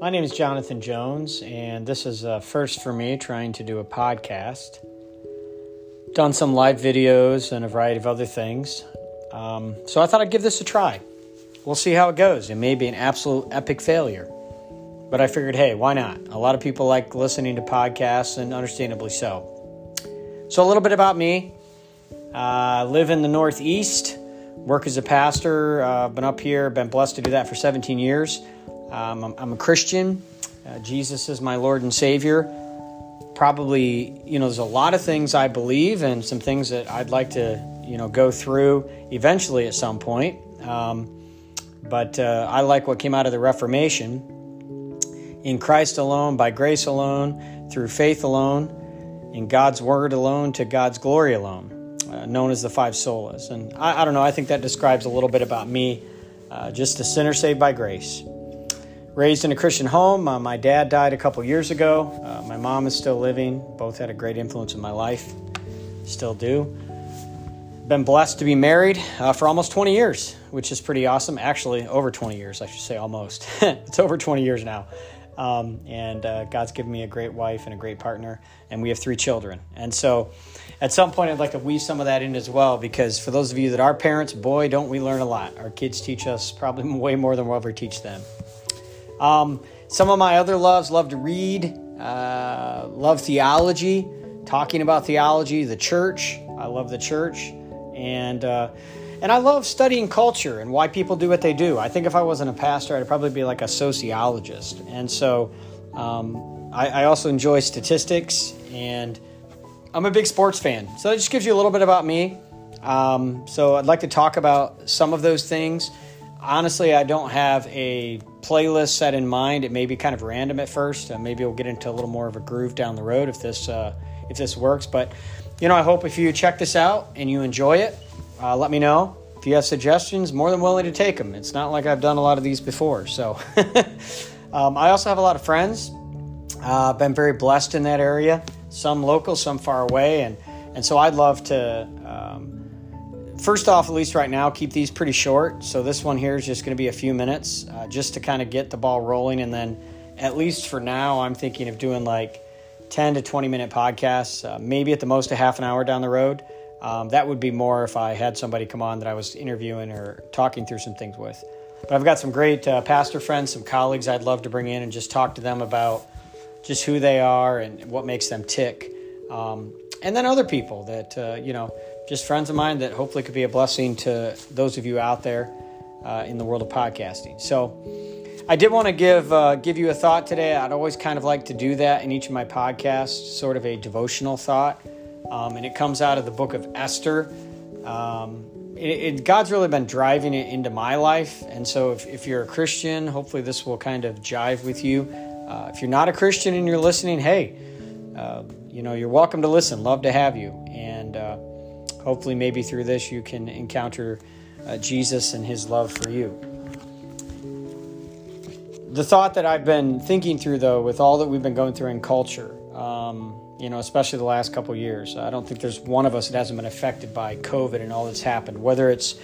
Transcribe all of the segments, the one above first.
My name is Jonathan Jones, and this is a first for me trying to do a podcast. Done some live videos and a variety of other things. So I thought I'd give this a try. We'll see how it goes. It may be an absolute epic failure. But I figured, hey, why not? A lot of people like listening to podcasts, and understandably so. So a little bit about me. I live in the Northeast, work as a pastor, been up here, been blessed to do that for 17 years. I'm a Christian. Jesus is my Lord and Savior. Probably, there's a lot of things I believe and some things that I'd like to, go through eventually at some point. But I like what came out of the Reformation. In Christ alone, by grace alone, through faith alone, in God's word alone, to God's glory alone, known as the five solas. And I don't know, I think that describes a little bit about me, just a sinner saved by grace. Raised in a Christian home. My dad died a couple years ago. My mom is still living. Both had a great influence in my life. Still do. Been blessed to be married for almost 20 years, which is pretty awesome. Actually, over 20 years, I should say almost. It's over 20 years now. And God's given me a great wife and a great partner, and we have three children. And so at some point, I'd like to weave some of that in as well, because for those of you that are parents, boy, don't we learn a lot. Our kids teach us probably way more than we'll ever teach them. Some of my other loves, love to read, love theology, talking about theology, the church. I love the church. And I love studying culture and why people do what they do. I think if I wasn't a pastor, I'd probably be like a sociologist. And so I also enjoy statistics, and I'm a big sports fan. So it just gives you a little bit about me. So I'd like to talk about some of those things. Honestly, I don't have a playlist set in mind. It may be kind of random at first. Maybe we'll get into a little more of a groove down the road if this works. But, I hope if you check this out and you enjoy it, let me know. If you have suggestions, more than willing to take them. It's not like I've done a lot of these before. So I also have a lot of friends. I've been very blessed in that area, some local, some far away. And so I'd love to... First off, at least right now, keep these pretty short. So this one here is just going to be a few minutes just to kind of get the ball rolling. And then at least for now, I'm thinking of doing like 10 to 20-minute podcasts, maybe at the most a half an hour down the road. That would be more if I had somebody come on that I was interviewing or talking through some things with. But I've got some great pastor friends, some colleagues I'd love to bring in and just talk to them about just who they are and what makes them tick. And then other people that, just friends of mine that hopefully could be a blessing to those of you out there in the world of podcasting. So I did want to give you a thought today. I'd always kind of like to do that in each of my podcasts, sort of a devotional thought. And it comes out of the book of Esther. God's really been driving it into my life. And so if you're a Christian, hopefully this will kind of jive with you. If you're not a Christian and you're listening, hey, you're welcome to listen. Love to have you. And hopefully maybe through this you can encounter Jesus and his love for you. The thought that I've been thinking through, though, with all that we've been going through in culture, especially the last couple years, I don't think there's one of us that hasn't been affected by COVID and all that's happened, whether it's,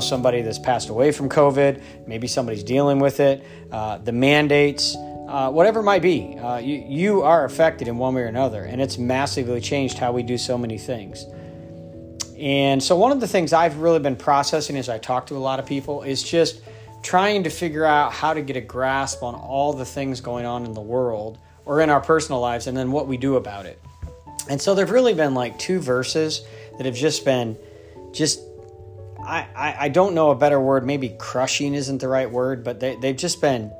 somebody that's passed away from COVID, maybe somebody's dealing with it, the mandates, whatever it might be, you are affected in one way or another, and it's massively changed how we do so many things. And so one of the things I've really been processing as I talk to a lot of people is just trying to figure out how to get a grasp on all the things going on in the world or in our personal lives and then what we do about it. And so there have really been like two verses that have just been I don't know a better word. Maybe crushing isn't the right word, but they've just been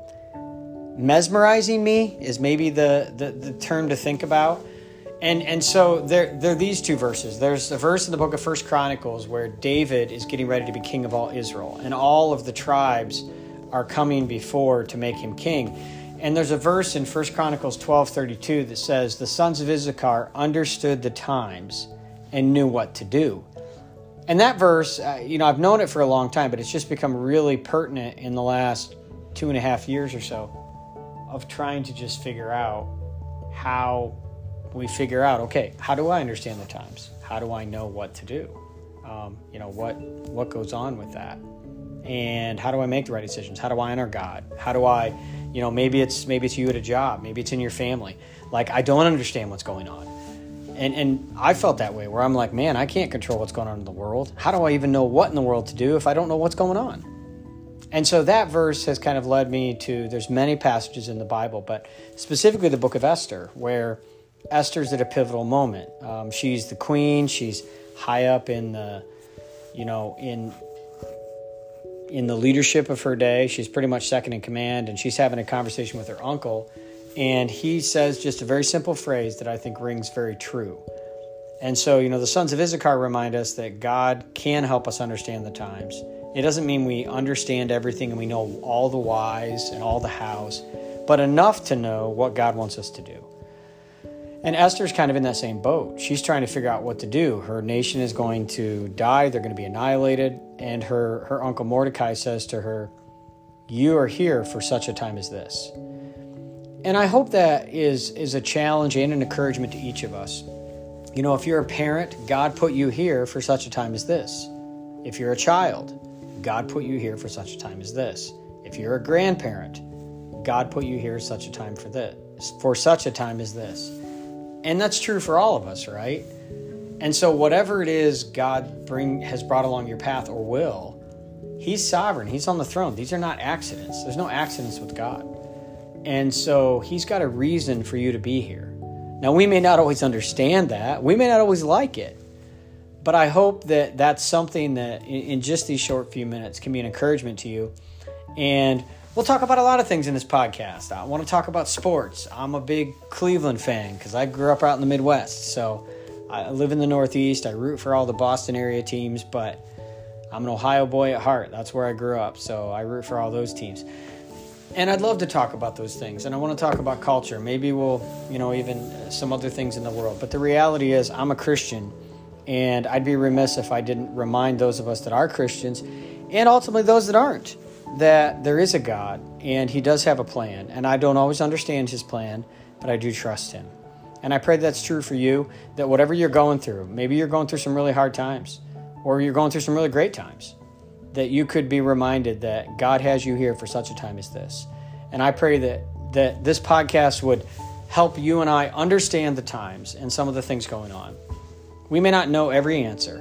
mesmerizing me is maybe the term to think about. And so there are these two verses. There's a verse in the book of 1 Chronicles where David is getting ready to be king of all Israel, and all of the tribes are coming before to make him king. And there's a verse in 1 Chronicles 12:32 that says, "The sons of Issachar understood the times and knew what to do." And that verse, I've known it for a long time, but it's just become really pertinent in the last 2.5 years or so of trying to just figure out how... we figure out, okay, how do I understand the times? How do I know what to do? What goes on with that? And how do I make the right decisions? How do I honor God? How do I, you know, maybe it's you at a job, maybe it's in your family. Like, I don't understand what's going on. And I felt that way, where I'm like, man, I can't control what's going on in the world. How do I even know what in the world to do if I don't know what's going on? And so that verse has kind of led me to, there's many passages in the Bible, but specifically the book of Esther, where Esther's at a pivotal moment. She's the queen. She's high up in the, you know, in the leadership of her day. She's pretty much second in command, and she's having a conversation with her uncle. And he says just a very simple phrase that I think rings very true. And so, you know, the sons of Issachar remind us that God can help us understand the times. It doesn't mean we understand everything and we know all the whys and all the hows, but enough to know what God wants us to do. And Esther's kind of in that same boat. She's trying to figure out what to do. Her nation is going to die. They're going to be annihilated. And her uncle Mordecai says to her, "You are here for such a time as this." And I hope that is a challenge and an encouragement to each of us. You know, if you're a parent, God put you here for such a time as this. If you're a child, God put you here for such a time as this. If you're a grandparent, God put you here such a time for this, for such a time as this. And that's true for all of us, right? And so whatever it is God has brought along your path or will, He's sovereign. He's on the throne. These are not accidents. There's no accidents with God. And so He's got a reason for you to be here. Now, we may not always understand that. We may not always like it. But I hope that that's something that in just these short few minutes can be an encouragement to you. And we'll talk about a lot of things in this podcast. I want to talk about sports. I'm a big Cleveland fan because I grew up out in the Midwest. So I live in the Northeast. I root for all the Boston area teams, but I'm an Ohio boy at heart. That's where I grew up. So I root for all those teams. And I'd love to talk about those things. And I want to talk about culture. Maybe we'll, you know, even some other things in the world. But the reality is I'm a Christian, and I'd be remiss if I didn't remind those of us that are Christians and ultimately those that aren't, that there is a God and He does have a plan. And I don't always understand His plan, but I do trust Him. And I pray that's true for you, that whatever you're going through, maybe you're going through some really hard times or you're going through some really great times, that you could be reminded that God has you here for such a time as this. And I pray that this podcast would help you and I understand the times and some of the things going on. We may not know every answer,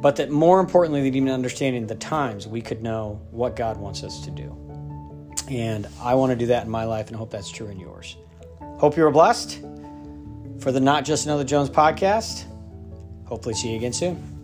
but that more importantly than even understanding the times, we could know what God wants us to do. And I want to do that in my life, and hope that's true in yours. Hope you were blessed. For the Not Just Another Jones podcast, hopefully see you again soon.